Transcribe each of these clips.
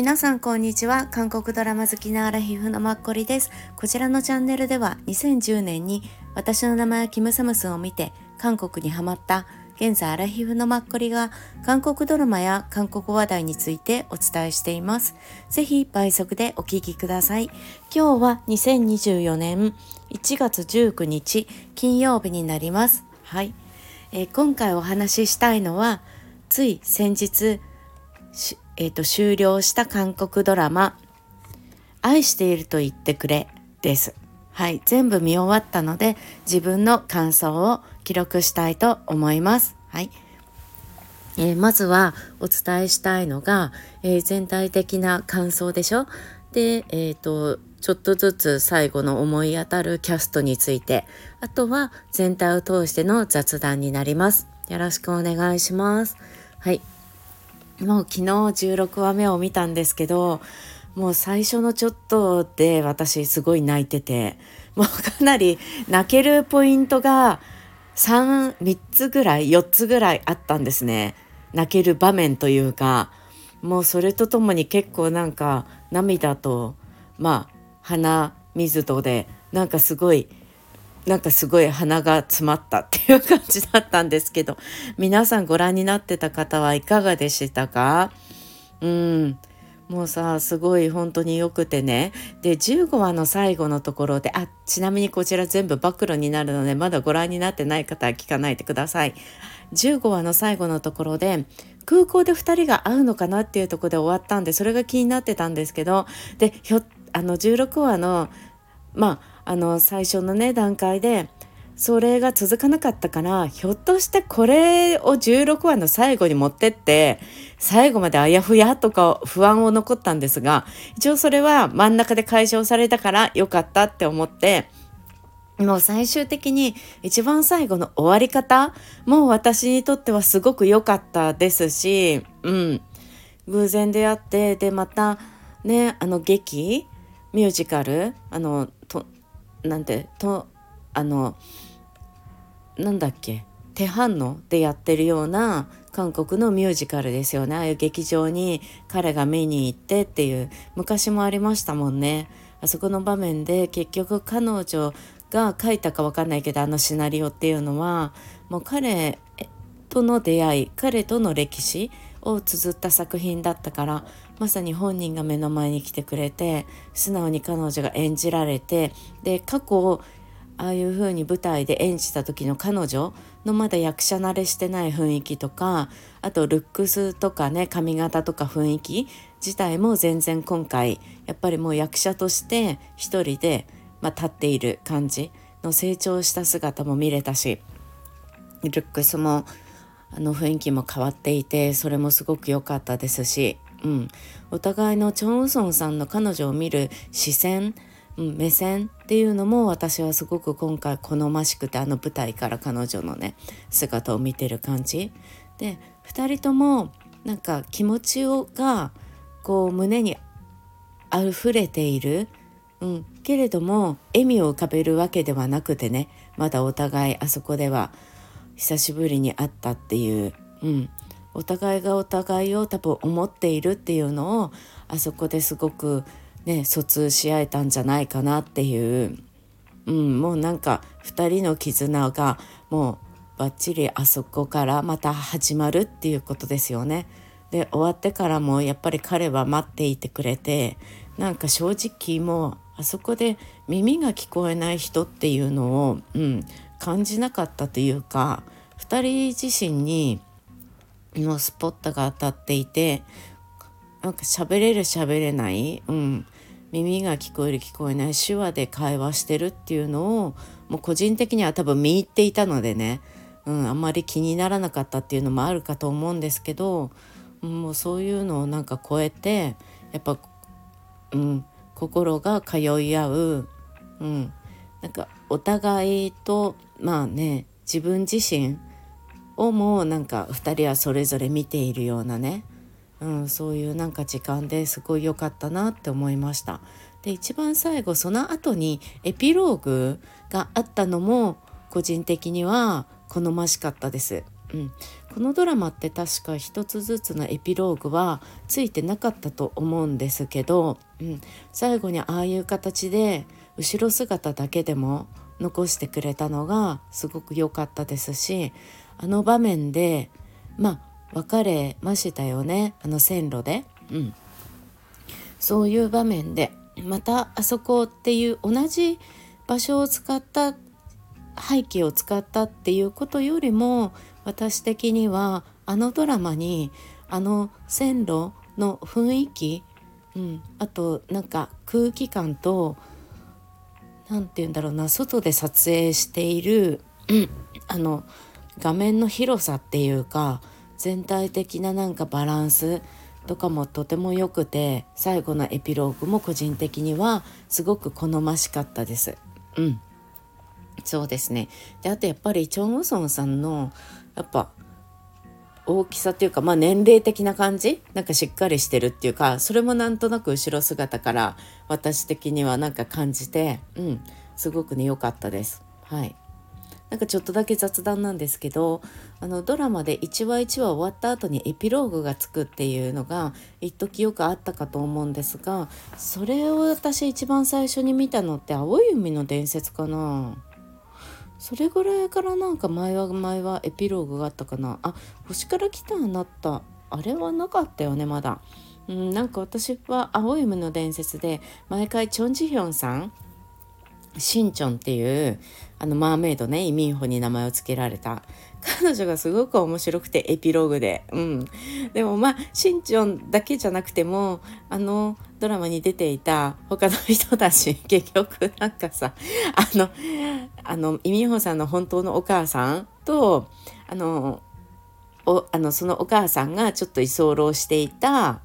皆さんこんにちは。韓国ドラマ好きなアラヒフのマッコリです。こちらのチャンネルでは2010年に私の名前はキムサムスンを見て韓国にハマった現在アラヒフのマッコリが韓国ドラマや韓国話題についてお伝えしています。ぜひ倍速でお聞きください。今日は2024年1月19日金曜日になります。はい、今回お話ししたいのはつい先日終了した韓国ドラマ愛していると言ってくれです。はい、全部見終わったので自分の感想を記録したいと思います。はい、まずはお伝えしたいのが、全体的な感想でしょ。で、ちょっとずつ最後の思い当たるキャストについて、あとは全体を通しての雑談になります。よろしくお願いします。はい、もう昨日16話目を見たんですけど、もう最初のちょっとで私すごい泣いてて、もうかなり泣けるポイントが3つぐらい4つぐらいあったんですね。泣ける場面というか、もうそれとともに結構なんか涙と鼻水とでなんかすごい鼻が詰まったっていう感じだったんですけど、皆さんご覧になってた方はいかがでしたか？もうさ、すごい本当に良くてね。で、15話の最後のところで、ちなみにこちら全部暴露になるので、まだご覧になってない方は聞かないでください。15話の最後のところで、空港で2人が会うのかなっていうところで終わったんで、それが気になってたんですけど、で、16話の、最初のね段階でそれが続かなかったから、ひょっとしてこれを16話の最後に持ってって最後まであやふやとか不安を残ったんですが、一応それは真ん中で解消されたからよかったって思って、もう最終的に一番最後の終わり方もう私にとってはすごく良かったですし、偶然出会って、でまたね劇ミュージカルテハンノでやってるような韓国のミュージカルですよね。ああいう劇場に彼が見に行ってっていう昔もありましたもんね。あそこの場面で結局彼女が書いたか分かんないけど、あのシナリオっていうのはもう彼との出会い、彼との歴史を綴った作品だったから、まさに本人が目の前に来てくれて素直に彼女が演じられて、で過去をああいう風に舞台で演じた時の彼女のまだ役者慣れしてない雰囲気とか、あとルックスとかね、髪型とか雰囲気自体も全然今回やっぱりもう役者として一人で、立っている感じの成長した姿も見れたし、ルックスも雰囲気も変わっていて、それもすごく良かったですし、お互いのチョンウソンさんの彼女を見る視線、目線っていうのも私はすごく今回好ましくて、舞台から彼女のね姿を見てる感じで、2人ともなんか気持ちがこう胸に溢れている、けれども笑みを浮かべるわけではなくてね、まだお互いあそこでは久しぶりに会ったっていう、お互いがお互いを多分思っているっていうのをあそこですごくね疎通し合えたんじゃないかなっていう、もうなんか2人の絆がもうバッチリあそこからまた始まるっていうことですよね。で終わってからもやっぱり彼は待っていてくれて、なんか正直もうあそこで耳が聞こえない人っていうのを、感じなかったというか、2人自身にもうスポットが当たっていて、なんか喋れる喋れない、耳が聞こえる聞こえない手話で会話してるっていうのをもう個人的には多分見入っていたのでね、あんまり気にならなかったっていうのもあるかと思うんですけど、もうそういうのをなんか超えてやっぱ、心が通い合う、なんかお互いと自分自身をもうなんか2人はそれぞれ見ているようなね、そういうなんか時間ですごい良かったなって思いました。で一番最後その後にエピローグがあったのも個人的には好ましかったです。このドラマって確か一つずつのエピローグはついてなかったと思うんですけど、最後にああいう形で後ろ姿だけでも残してくれたのがすごく良かったですし、あの場面で別れましたよね、あの線路で、そういう場面でまたあそこっていう同じ場所を使った背景を使ったっていうことよりも、私的にはあのドラマにあの線路の雰囲気、あと空気感と外で撮影しているあの画面の広さっていうか全体的なバランスとかもとても良くて、最後のエピローグも個人的にはすごく好ましかったです。そうですね。で、あとやっぱりチョン・ウソンさんの大きさっていうか、年齢的な感じしっかりしてるっていうか、それもなんとなく後ろ姿から私的には感じて、すごくね良かったです。ちょっとだけ雑談なんですけど、あのドラマで1話1話終わった後にエピローグがつくっていうのが一時よくあったかと思うんですが、それを私一番最初に見たのって青い海の伝説かな。それぐらいから前はエピローグがあったかな。星から来たあなた、あれはなかったよねまだ。私は青い海の伝説で毎回チョン・ジヒョンさん、シンチョンっていうあのマーメイドね、イ・ミンホに名前を付けられた彼女がすごく面白くて、エピローグで、でもシンチョンだけじゃなくてもあのドラマに出ていた他の人だし、結局あのイ・ミンホさんの本当のお母さんとそのお母さんがちょっと居候していた、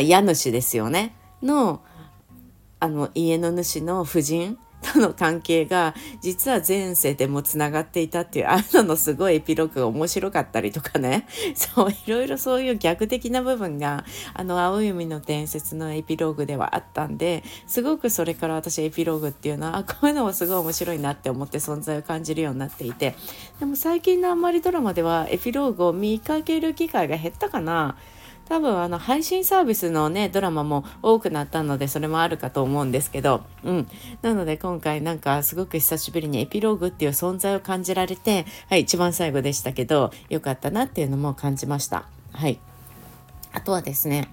家主ですよねの、家の主の夫人との関係が実は前世でもつながっていたっていう、すごいエピローグが面白かったりとかね、そういろいろそういう逆的な部分があの青い海の伝説のエピローグではあったんで、すごくそれから私エピローグっていうのはこういうのもすごい面白いなって思って存在を感じるようになっていて、でも最近のあんまりドラマではエピローグを見かける機会が減ったかな。多分配信サービスのねドラマも多くなったのでそれもあるかと思うんですけど、なので今回すごく久しぶりにエピローグっていう存在を感じられて、一番最後でしたけど良かったなっていうのも感じました。あとはですね、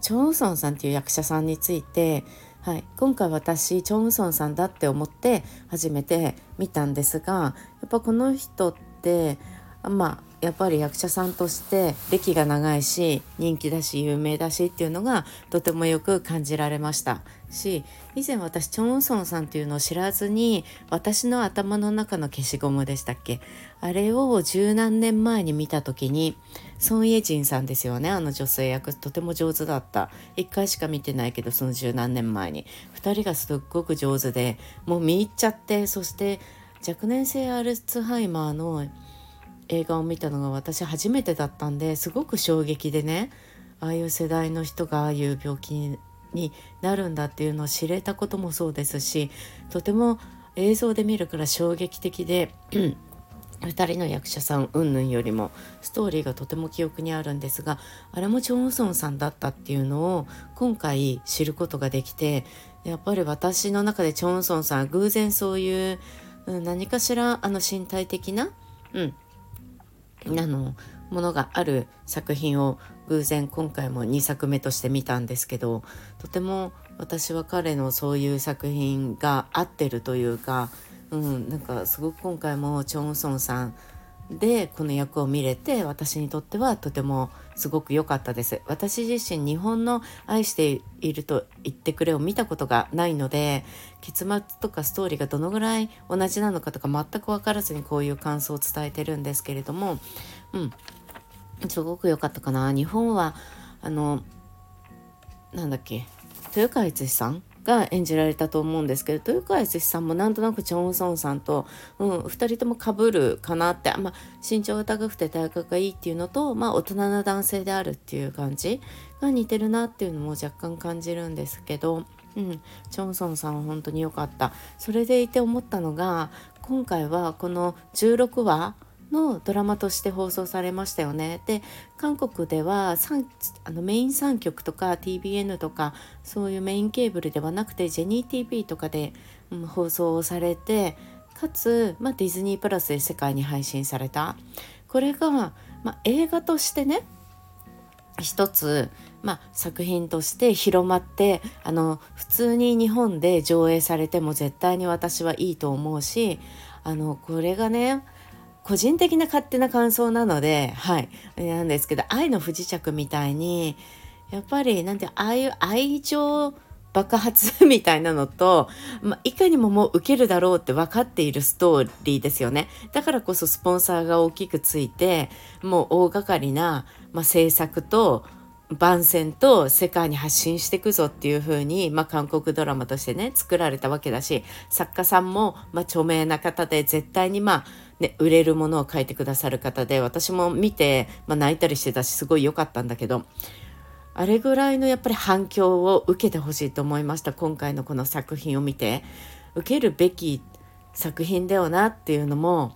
チョン・ウソンさんっていう役者さんについて、今回私チョン・ウソンさんだって思って初めて見たんですが、やっぱこの人ってやっぱり役者さんとして歴が長いし人気だし有名だしっていうのがとてもよく感じられましたし、以前私チョン・ウソンさんっていうのを知らずに、私の頭の中の消しゴムでしたっけ、あれを十何年前に見た時に、ソン・イェジンさんですよね、あの女性役とても上手だった。一回しか見てないけどその十何年前に2人がすっごく上手でもう見入っちゃって、そして若年性アルツハイマーの映画を見たのが私初めてだったんで、すごく衝撃でね、ああいう世代の人がああいう病気になるんだっていうのを知れたこともそうですし、とても映像で見るから衝撃的で2人の役者さん云々よりもストーリーがとても記憶にあるんですが、あれもチョン・ウソンさんだったっていうのを今回知ることができて、やっぱり私の中でチョン・ウソンさん偶然そういう、何かしら身体的な、ものがある作品を偶然今回も2作目として見たんですけど、とても私は彼のそういう作品が合ってるというか、すごく今回もチョン・ウソンさんでこの役を見れて、私にとってはとてもすごく良かったです。私自身日本の愛していると言ってくれを見たことがないので、結末とかストーリーがどのぐらい同じなのかとか全く分からずにこういう感想を伝えてるんですけれども、すごく良かったかな。日本は豊川悦司さんが演じられたと思うんですけど、豊川悦司さんもなんとなくチョン・ウソンさんと、2人とも被るかなって、身長が高くて体格がいいっていうのと、大人な男性であるっていう感じが似てるなっていうのも若干感じるんですけど、チョン・ウソンさんは本当に良かった。それでいて思ったのが、今回はこの16話のドラマとして放送されましたよね。で、韓国ではメイン3局とか TBN とかそういうメインケーブルではなくてジェニー TV とかで、放送をされて、かつ、ディズニープラスで世界に配信された。これが、映画としてね、一つ、作品として広まって、普通に日本で上映されても絶対に私はいいと思うし、これがね、個人的な勝手な感想なので、なんですけど、愛の不時着みたいにやっぱりああいう愛情爆発みたいなのと、いかにももう受けるだろうって分かっているストーリーですよね。だからこそスポンサーが大きくついて、もう大掛かりな、制作と番宣と世界に発信していくぞっていう風に、韓国ドラマとしてね作られたわけだし、作家さんも、著名な方で絶対に売れるものを書いてくださる方で、私も見て、泣いたりしてたし、すごい良かったんだけど、あれぐらいのやっぱり反響を受けてほしいと思いました。今回のこの作品を見て、受けるべき作品だよなっていうのも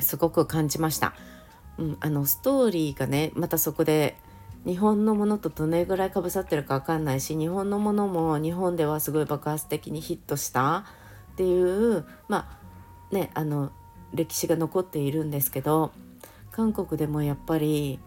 すごく感じました、ストーリーがね、またそこで日本のものとどれぐらいかぶさってるか分かんないし、日本のものも日本ではすごい爆発的にヒットしたっていう、歴史が残っているんですけど、韓国でもやっぱり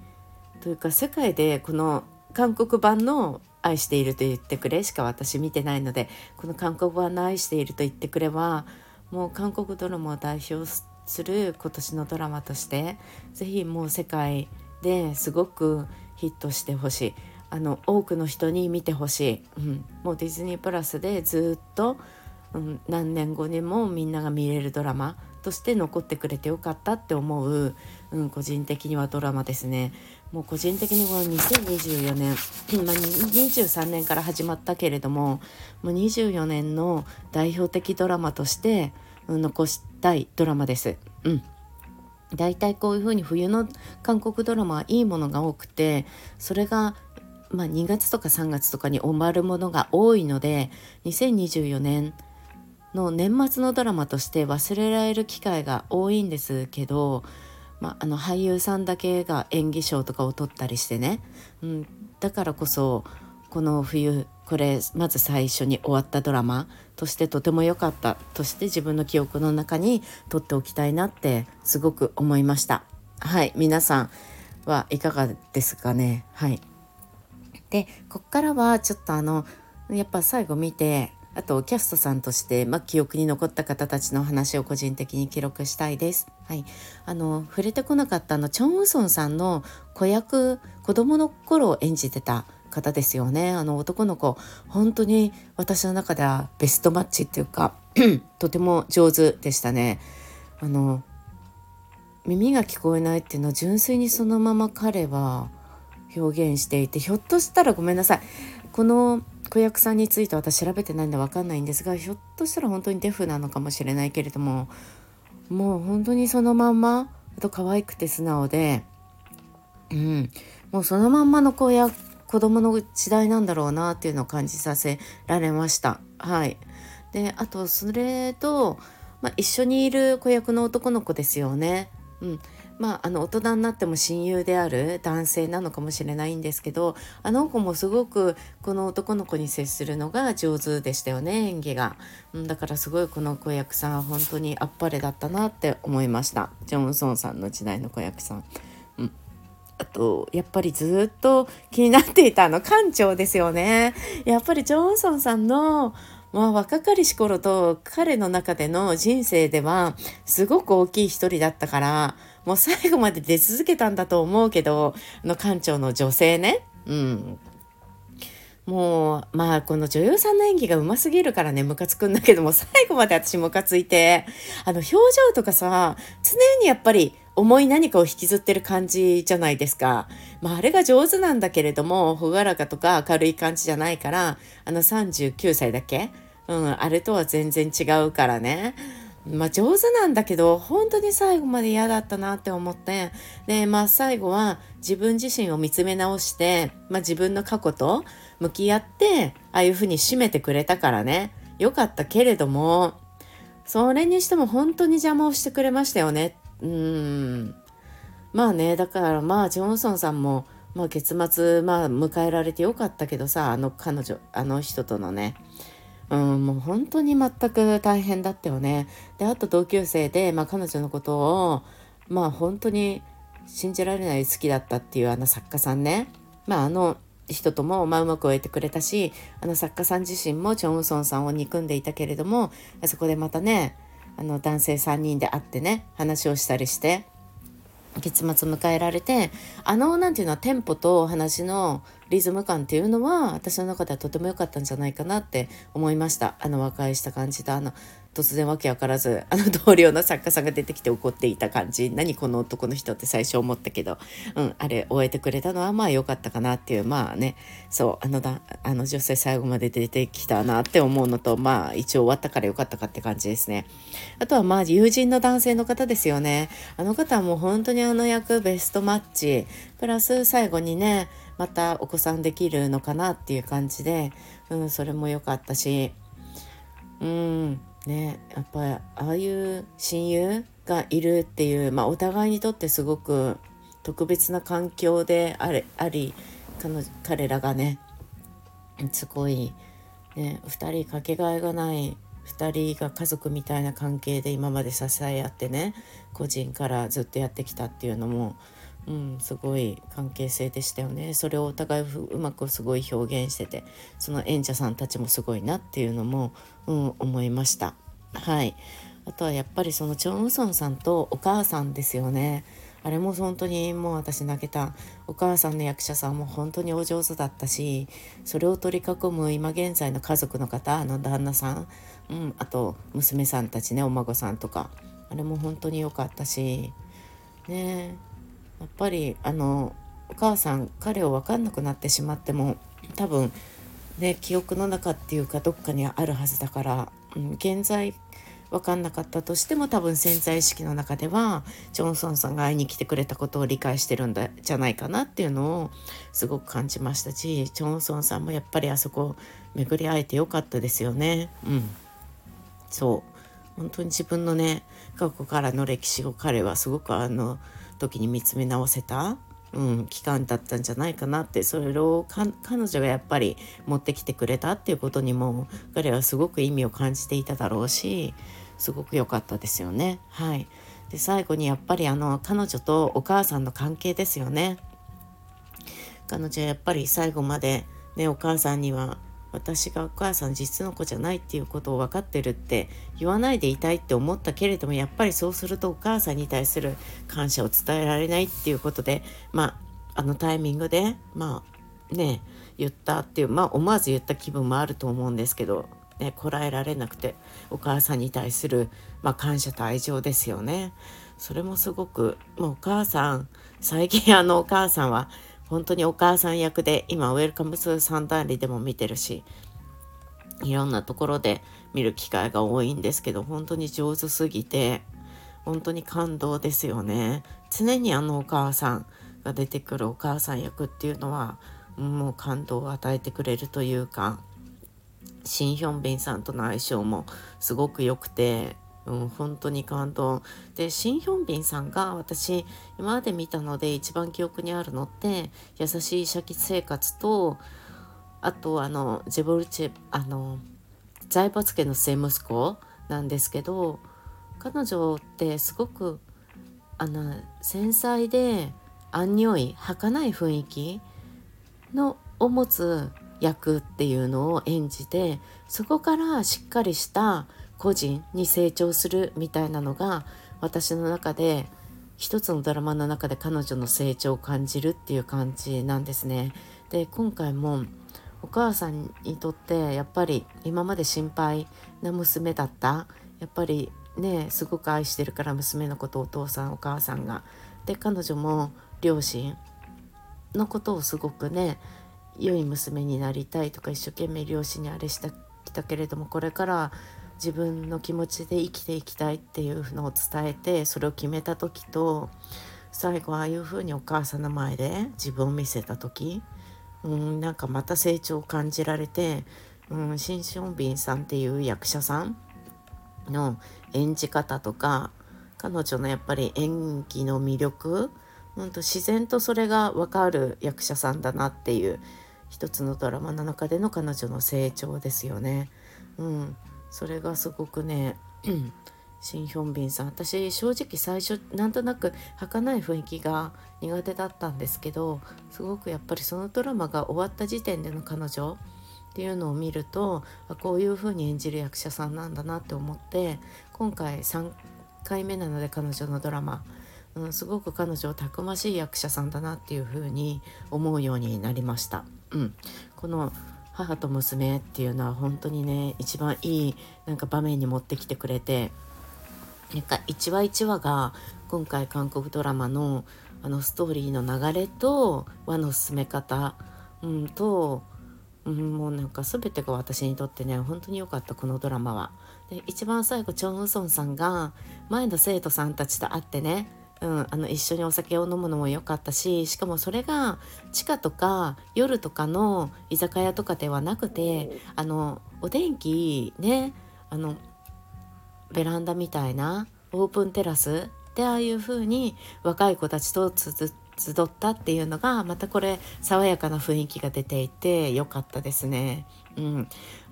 というか、世界でこの韓国版の愛していると言ってくれしか私見てないので、この韓国版の愛していると言ってくれはもう韓国ドラマを代表する今年のドラマとしてぜひもう世界ですごくヒットしてほしい、多くの人に見てほしい、もうディズニープラスでずっと、何年後にもみんなが見れるドラマとして残ってくれてよかったって思う、個人的にはドラマですね。もう個人的には2024年、23年から始まったけれども、もう24年の代表的ドラマとして残したいドラマです。だいたいこういう風に冬の韓国ドラマはいいものが多くて、それが2月とか3月とかに終わるものが多いので、2024年の年末のドラマとして忘れられる機会が多いんですけど、俳優さんだけが演技賞とかを取ったりしてね、だからこそこの冬、これまず最初に終わったドラマとしてとても良かったとして、自分の記憶の中に取っておきたいなってすごく思いました。皆さんはいかがですかね。で、こっからはちょっとやっぱ最後見て、あとキャストさんとして、記憶に残った方たちの話を個人的に記録したいです。触れてこなかったチョン・ウソンさんの子役、子供の頃を演じてた方ですよね。男の子、本当に私の中ではベストマッチっていうかとても上手でしたね。耳が聞こえないっていうのを純粋にそのまま彼は表現していて、ひょっとしたらごめんなさい、この子役さんについて私調べてないんで分かんないんですが、ひょっとしたら本当にデフなのかもしれないけれども、もう本当にそのまんま、あと可愛くて素直で、もうそのまんまの子供の時代なんだろうなっていうのを感じさせられました。で、あとそれと、一緒にいる子役の男の子ですよね。大人になっても親友である男性なのかもしれないんですけど、あの子もすごくこの男の子に接するのが上手でしたよね、演技が。だからすごいこの子役さんは本当にあっぱれだったなって思いました。ジョンソンさんの時代の子役さん、あとやっぱりずっと気になっていた館長ですよね。やっぱりジョンソンさんの若かりし頃と彼の中での人生ではすごく大きい一人だったから、もう最後まで出続けたんだと思うけど、館長の女性ね、もうこの女優さんの演技がうますぎるからね、ムカつくんだけども、最後まで私ムカついて、表情とかさ、常にやっぱり重い何かを引きずってる感じじゃないですか。あれが上手なんだけれども、朗らかとか明るい感じじゃないから、39歳だっけ、あれとは全然違うからね。上手なんだけど本当に最後まで嫌だったなって思って、で、最後は自分自身を見つめ直して、自分の過去と向き合ってああいう風に締めてくれたからね、よかったけれども、それにしても本当に邪魔をしてくれましたよねっまあね、だからジョンソンさんも、月末迎えられてよかったけどさ、あの人とのね、もう本当に全く大変だったよね。で、あと同級生で、彼女のことを本当に信じられない好きだったっていうあの作家さんね、あの人ともうまく終えてくれたし、あの作家さん自身もチョンウソンさんを憎んでいたけれども、そこでまたね、あの男性3人で会ってね、話をしたりして月末迎えられて、なんていうのはテンポと話のリズム感っていうのは私の中ではとても良かったんじゃないかなって思いました。和解した感じと、突然わけわからず同僚の作家さんが出てきて怒っていた感じ、何この男の人って最初思ったけど、あれ終えてくれたのは良かったかなっていう、そうあの女性最後まで出てきたなって思うのと、一応終わったから良かったかって感じですね。あとは友人の男性の方ですよね。あの方はもう本当にあの役ベストマッチ、プラス最後にねまたお子さんできるのかなっていう感じで、それも良かったし、やっぱりああいう親友がいるっていう、お互いにとってすごく特別な環境であり、彼らがねすごい、2人かけがえがない2人が家族みたいな関係で今まで支え合ってね、個人からずっとやってきたっていうのも、すごい関係性でしたよね。それをお互いうまくすごい表現してて、その演者さんたちもすごいなっていうのも、思いました。あとはやっぱりそのチョンウソンさんとお母さんですよね。あれも本当にもう私泣けた。お母さんの役者さんも本当にお上手だったし、それを取り囲む今現在の家族の方、旦那さん、あと娘さんたちね、お孫さんとか、あれも本当に良かったしね。やっぱりお母さん、彼を分かんなくなってしまっても多分ね、記憶の中っていうかどっかにあるはずだから、現在分かんなかったとしても多分潜在意識の中ではチョンソンさんが会いに来てくれたことを理解してるんじゃないかなっていうのをすごく感じましたし、チョンソンさんもやっぱりあそこ巡り会えてよかったですよね。そう本当に自分のね過去からの歴史を彼はすごく時に見つめ直せた、期間だったんじゃないかなって、それを彼女がやっぱり持ってきてくれたっていうことにも彼はすごく意味を感じていただろうし、すごく良かったですよね。で最後にやっぱり彼女とお母さんの関係ですよね。彼女はやっぱり最後まで、お母さんには私がお母さん実の子じゃないっていうことを分かってるって言わないでいたいって思ったけれども、やっぱりそうするとお母さんに対する感謝を伝えられないっていうことで、あのタイミングで言ったっていう、思わず言った気分もあると思うんですけど、こらえられなくてお母さんに対する、感謝と愛情ですよね。それもすごく、お母さん、最近お母さんは本当にお母さん役で、今ウェルカム2三段理でも見てるし、いろんなところで見る機会が多いんですけど、本当に上手すぎて本当に感動ですよね。常にお母さんが出てくるお母さん役っていうのはもう感動を与えてくれるというか、シンヒョンビンさんとの相性もすごく良くて、本当に感動で、シンヒョンビンさんが私今まで見たので一番記憶にあるのって、優しい社会生活と、あとジェボルチェ財閥家の末息子なんですけど、彼女ってすごく繊細で安寧い儚い雰囲気のを持つ役っていうのを演じて、そこからしっかりした個人に成長するみたいなのが、私の中で一つのドラマの中で彼女の成長を感じるっていう感じなんですね。で今回もお母さんにとってやっぱり今まで心配な娘だった、やっぱりねすごく愛してるから娘のことをお父さんお母さんが、で彼女も両親のことをすごくね良い娘になりたいとか一生懸命両親にあれしてきたけれども、これから自分の気持ちで生きていきたいっていうのを伝えて、それを決めた時と、最後ああいう風にお母さんの前で自分を見せた時、なんかまた成長を感じられて、シン・ションビンさんっていう役者さんの演じ方とか、彼女のやっぱり演技の魅力、自然とそれが分かる役者さんだなっていう、一つのドラマの中での彼女の成長ですよね。それがすごくね、シン・ヒョンビンさん、私正直最初なんとなく儚い雰囲気が苦手だったんですけど、すごくやっぱりそのドラマが終わった時点での彼女っていうのを見ると、こういう風に演じる役者さんなんだなって思って、今回3回目なので彼女のドラマ、すごく彼女たくましい役者さんだなっていう風に思うようになりました。この母と娘っていうのは本当にね、一番いい場面に持ってきてくれて、一話一話が今回韓国ドラマのあのストーリーの流れと話の進め方、もう全てが私にとってね本当に良かった、このドラマは。で、一番最後チョン・ウソンさんが前の生徒さんたちと会ってね、一緒にお酒を飲むのも良かったし、しかもそれが地下とか夜とかの居酒屋とかではなくて、お天気ね、ベランダみたいなオープンテラスで、ああいう風に若い子たちと集ったっていうのがまたこれ爽やかな雰囲気が出ていて良かったですね。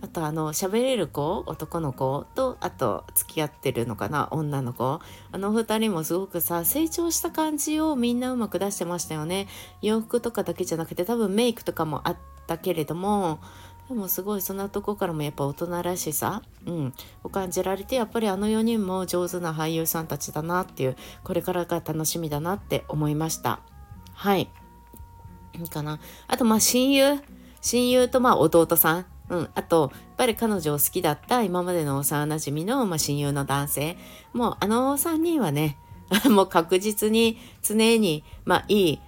あと喋れる子、男の子と、あと付き合ってるのかな、女の子、2人もすごくさ、成長した感じをみんなうまく出してましたよね。洋服とかだけじゃなくて多分メイクとかもあったけれども、でもすごいそんなとこからもやっぱ大人らしさ、を感じられて、やっぱり4人も上手な俳優さんたちだなっていう、これからが楽しみだなって思いました。はい、いいかな。あと親友と弟さん、あとやっぱり彼女を好きだった今までの幼馴染の親友の男性、もう3人はねもう確実に常にいい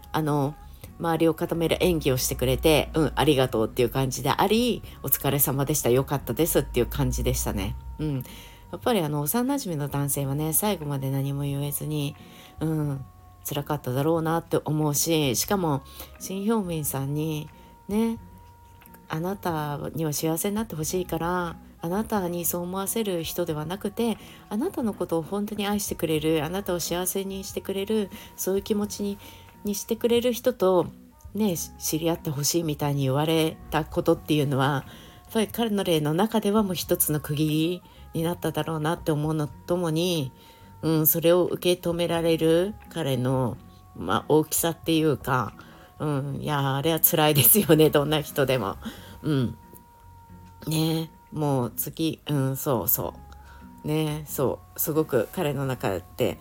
周りを固める演技をしてくれて、ありがとうっていう感じであり、お疲れ様でした、良かったですっていう感じでしたね。やっぱり幼馴染の男性はね、最後まで何も言えずに、辛かっただろうなって思うし、しかもシン・ヒョンビンさんにね、あなたには幸せになってほしいから、あなたにそう思わせる人ではなくて、あなたのことを本当に愛してくれる、あなたを幸せにしてくれる、そういう気持ちにしてくれる人とね知り合ってほしいみたいに言われたことっていうのは、やっぱり彼の例の中ではもう一つの区切りになっただろうなって思うのともに、それを受け止められる彼の、大きさっていうか、いや、あれは辛いですよね、どんな人でも。ね、もう次、すごく彼の中でって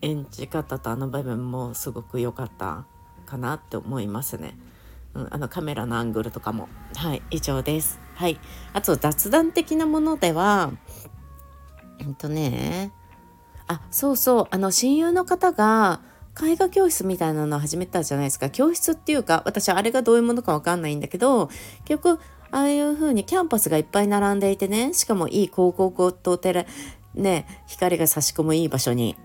演じ方と場面もすごく良かったかなって思いますね。カメラのアングルとかも。はい、以上です。はい、あと雑談的なものでは、親友の方が絵画教室みたいなのを始めたじゃないですか。教室っていうか、私あれがどういうものかわかんないんだけど、結局ああいう風にキャンパスがいっぱい並んでいてね、しかもいい広告と光が差し込むいい場所に、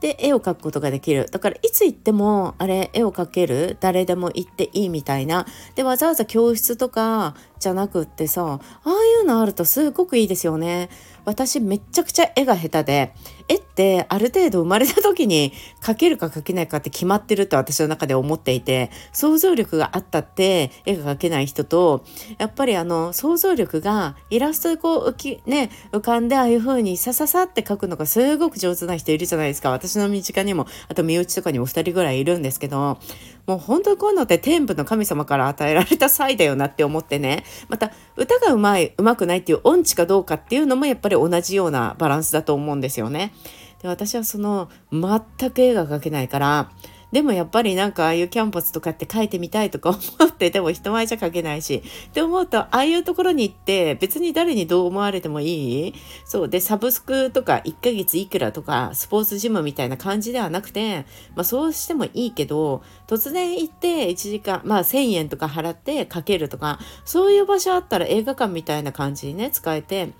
で絵を描くことができる。だからいつ行ってもあれ絵を描ける、誰でも行っていいみたいな。で、わざわざ教室とかじゃなくってさ、ああいうのあるとすごくいいですよね。私めちゃくちゃ絵が下手で、絵ってある程度生まれた時に描けるか描けないかって決まってると私の中で思っていて、想像力があったって絵が描けない人と、やっぱり想像力がイラストでこう浮かんで、ああいう風にさささって描くのがすごく上手な人いるじゃないですか。私の身近にも、あと身内とかにも2人ぐらいいるんですけど、もう本当にこういうのって天賦の神様から与えられた才だよなって思ってね。また歌がうまくないっていう音痴かどうかっていうのもやっぱり同じようなバランスだと思うんですよね。で、私は全く絵が描けないから、でもやっぱりああいうキャンパスとかって描いてみたいとか思って、でも人前じゃ描けないしって思うと、ああいうところに行って別に誰にどう思われてもいい。そうで、サブスクとか1ヶ月いくらとかスポーツジムみたいな感じではなくて、そうしてもいいけど、突然行って1時間1000円とか払って描けるとか、そういう場所あったら映画館みたいな感じにね使えて、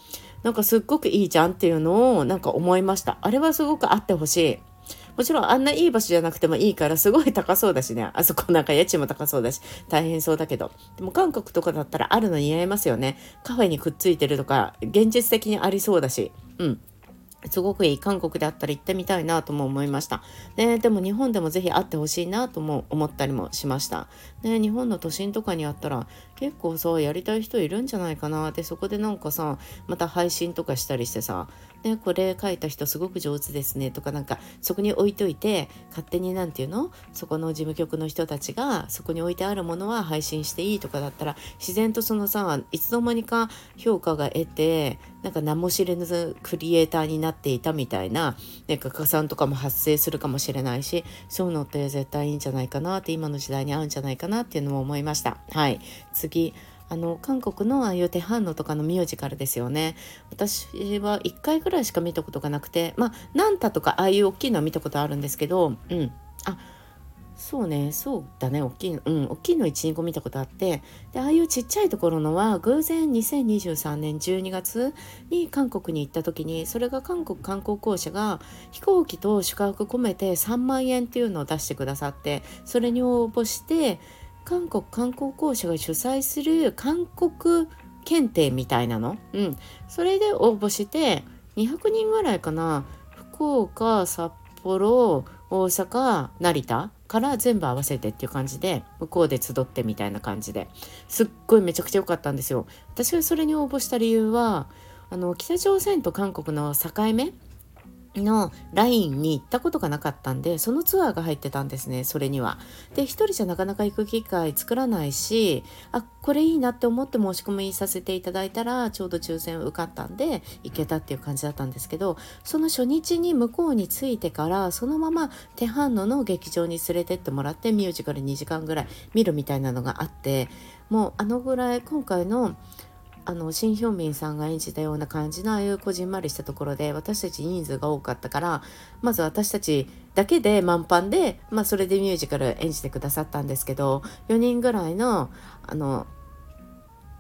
すっごくいいじゃんっていうのを思いました。あれはすごくあってほしい。もちろんあんないい場所じゃなくてもいいから、すごい高そうだしね。あそこ家賃も高そうだし大変そうだけど、でも韓国とかだったらあるの似合いますよね。カフェにくっついてるとか現実的にありそうだし、すごくいい韓国であったら行ってみたいなとも思いました。でも日本でもぜひ会ってほしいなとも思ったりもしました。日本の都心とかにあったら結構さ、やりたい人いるんじゃないかなって、そこでなんかさ、また配信とかしたりしてさ、これ書いた人すごく上手ですねとかなんかそこに置いといて、勝手になんていうの、そこの事務局の人たちがそこに置いてあるものは配信していいとかだったら、自然とそのさ、いつの間にか評価が得て、なんか名も知れぬクリエイターになっていたみたいな、画家さんとかも発生するかもしれないし、そういうのって絶対いいんじゃないかなって、今の時代に合うんじゃないかなっていうのも思いました。はい。次。韓国のああいうテハンノとかのミュージカルですよね。私は1回ぐらいしか見たことがなくて、ナンタとかああいう大きいのは見たことあるんですけど、大きいの 1,2 個見たことあって、でああいうちっちゃいところのは偶然2023年12月に韓国に行った時に、それが韓国観光公社が飛行機と宿泊込めて3万円っていうのを出してくださって、それに応募して韓国観光公社が主催する韓国検定みたいなの、それで応募して200人ぐらいかな、福岡、札幌、大阪、成田から全部合わせてっていう感じで、向こうで集ってみたいな感じで、すっごいめちゃくちゃ良かったんですよ。私がそれに応募した理由は、北朝鮮と韓国の境目のラインに行ったことがなかったんで、そのツアーが入ってたんですね、それには。で、一人じゃなかなか行く機会作らないし、これいいなって思って申し込みさせていただいたら、ちょうど抽選受かったんで行けたっていう感じだったんですけど、その初日に向こうに着いてから、そのままテハンノの劇場に連れてってもらって、ミュージカル2時間ぐらい見るみたいなのがあって、もうぐらい今回のシン・ヒョンミンさんが演じたような感じのああいうこじんまりしたところで、私たち人数が多かったから、まず私たちだけで満帆で、それでミュージカル演じてくださったんですけど、4人ぐらいの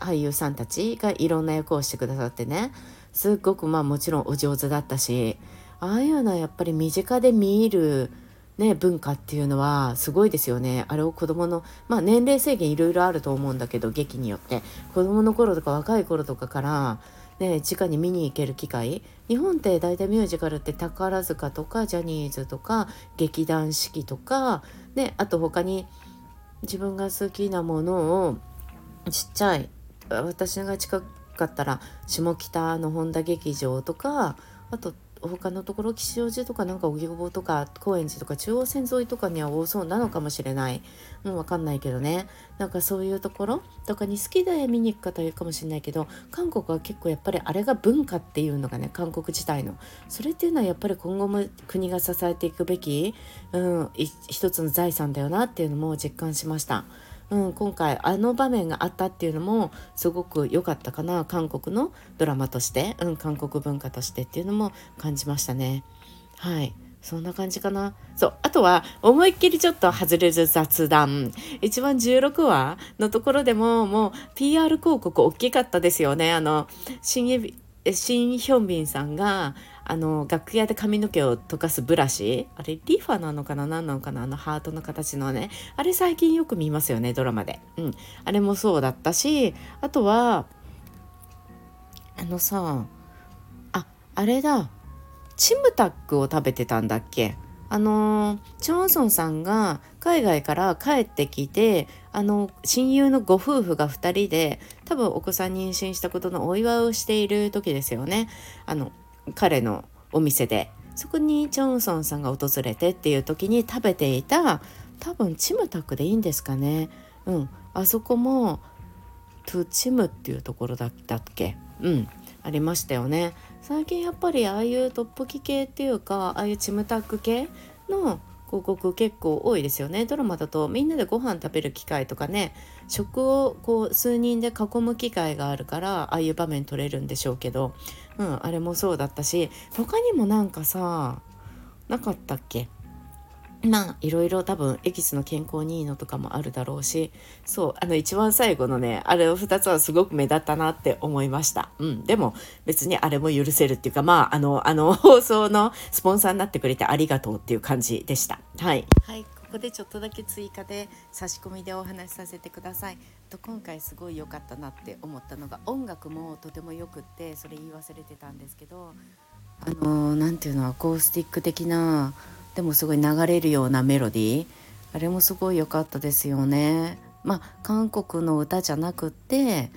俳優さんたちがいろんな役をしてくださってね、すっごくもちろんお上手だったし、ああいうのはやっぱり身近で見る文化っていうのはすごいですよね。あれを子供の、年齢制限いろいろあると思うんだけど、劇によって子供の頃とか若い頃とかから直に見に行ける機会、日本って大体ミュージカルって宝塚とかジャニーズとか劇団四季とか、あと他に自分が好きなものをちっちゃい、私が近かったら下北の本田劇場とか、あと他のところ吉祥寺とかなんか荻窪とか高円寺とか中央線沿いとかには多そうなのかもしれない、わかんないけどね、なんかそういうところとかに好きで見に行く方いるかもしれないけど、韓国は結構やっぱりあれが文化っていうのがね、韓国自体のそれっていうのはやっぱり今後も国が支えていくべき、一つの財産だよなっていうのも実感しました。今回場面があったっていうのもすごく良かったかな、韓国のドラマとして、韓国文化としてっていうのも感じましたね。はい。そんな感じかな。そう、あとは思いっきりちょっと外れず雑談、一番16話のところでももう PR 広告大きかったですよね。シン・ヒョンビンさんが楽屋で髪の毛を溶かすブラシ、あれリファなのかな、何なのかな、ハートの形のね、あれ最近よく見ますよね、ドラマで。あれもそうだったし、あとはあれだ、チムタックを食べてたんだっけ、チョンソンさんが海外から帰ってきて、親友のご夫婦が2人で多分お子さん妊娠したことのお祝いをしている時ですよね、彼のお店で。そこにチョンソンさんが訪れてっていう時に食べていた、多分チムタクでいいんですかね、あそこもプチムっていうところだったっけ、ありましたよね。最近やっぱりああいうトップ機系っていうか、ああいうチムタク系の広告結構多いですよね。ドラマだとみんなでご飯食べる機会とかね、食をこう数人で囲む機会があるからああいう場面取れるんでしょうけど、あれもそうだったし、他にもなんかさなかったっけ、いろいろ多分エキスの健康にいいのとかもあるだろうし、そう、一番最後のね、あれを2つはすごく目立ったなって思いました。でも別にあれも許せるっていうか、放送のスポンサーになってくれてありがとうっていう感じでした。はい、ここでちょっとだけ追加で差し込みでお話しさせてください。今回すごい良かったなって思ったのが、音楽もとてもよくって、それ言い忘れてたんですけど、なんていうの、アコースティック的な、でもすごい流れるようなメロディー、あれもすごい良かったですよね。まあ韓国の歌じゃなくって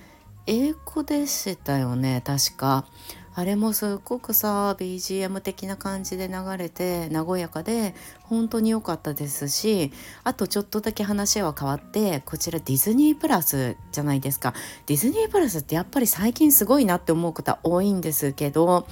英語でしたよね、確か。あれもすごくさ BGM 的な感じで流れて和やかで本当に良かったですし、あとちょっとだけ話は変わって、こちらディズニープラスじゃないですか。ディズニープラスってやっぱり最近すごいなって思う方多いんですけど、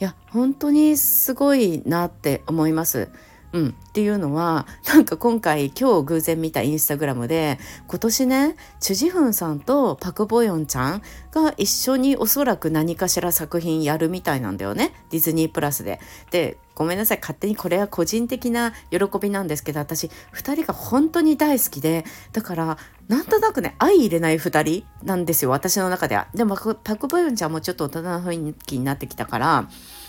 いや本当にすごいなって思います。っていうのは、なんか今日偶然見たインスタグラムで、今年ねチュジフンさんとパクボヨンちゃんが一緒におそらく何かしら作品やるみたいなんだよね、ディズニープラスで。で、ごめんなさい、勝手にこれは個人的な喜びなんですけど、私2人が本当に大好きで、だからなんとなくね相入れない2人なんですよ、私の中では。でもパクボヨンちゃんもちょっと大人の雰囲気になってきたから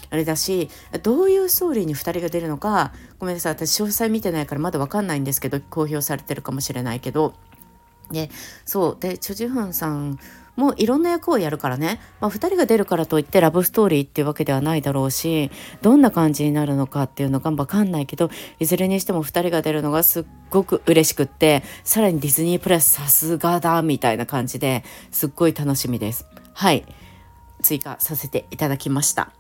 あれだし、どういうストーリーに2人が出るのか、ごめんなさい、私詳細見てないからまだ分かんないんですけど、公表されてるかもしれないけど、でそうでチョジフンさんもいろんな役をやるからね、2人が出るからといってラブストーリーっていうわけではないだろうし、どんな感じになるのかっていうのが分かんないけど、いずれにしても2人が出るのがすっごく嬉しくって、さらにディズニープラスさすがだみたいな感じで、すっごい楽しみです。はい、追加させていただきました。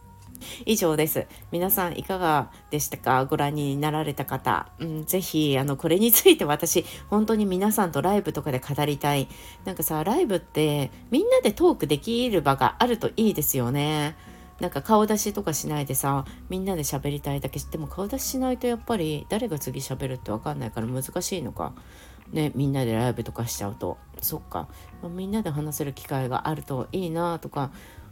以上です。皆さんいかがでしたか？ご覧になられた方、ぜひこれについて私本当に皆さんとライブとかで語りたい。なんかさ、ライブってみんなでトークできる場があるといいですよね。なんか顔出しとかしないでさ、みんなで喋りたいだけ。でも顔出ししないとやっぱり誰が次喋るって分かんないから難しいのかね、みんなでライブとかしちゃうと。そっか、みんなで話せる機会があるといいなとか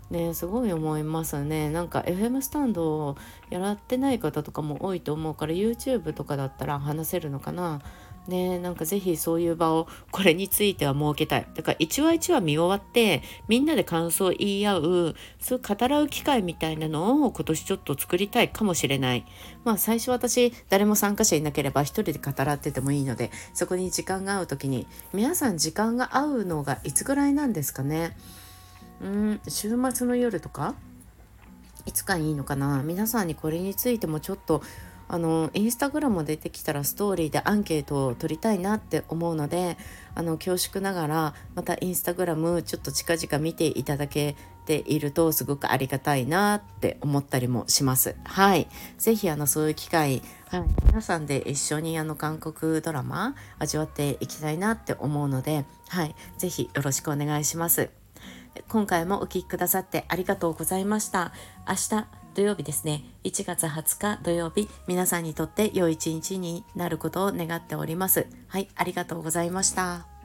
ね、すごい思いますね。なんか FM スタンドをやってない方とかも多いと思うから、 YouTube とかだったら話せるのかなね。なんかぜひそういう場をこれについては設けたい。だから一話一話見終わってみんなで感想を言い合う、そう語らう機会みたいなのを今年ちょっと作りたいかもしれない。最初私誰も参加者いなければ一人で語らっててもいいので、そこに時間が合う時に。皆さん時間が合うのがいつぐらいなんですかね？週末の夜とかいつかいいのかな。皆さんにこれについてもちょっとインスタグラム出てきたらストーリーでアンケートを取りたいなって思うので、恐縮ながらまたインスタグラムちょっと近々見ていただけているとすごくありがたいなって思ったりもします。はい、ぜひそういう機会、皆さんで一緒に韓国ドラマ味わっていきたいなって思うので、ぜひよろしくお願いします。今回もお聞きくださってありがとうございました。明日土曜日ですね、1月20日土曜日、皆さんにとって良い一日になることを願っております。はい、ありがとうございました。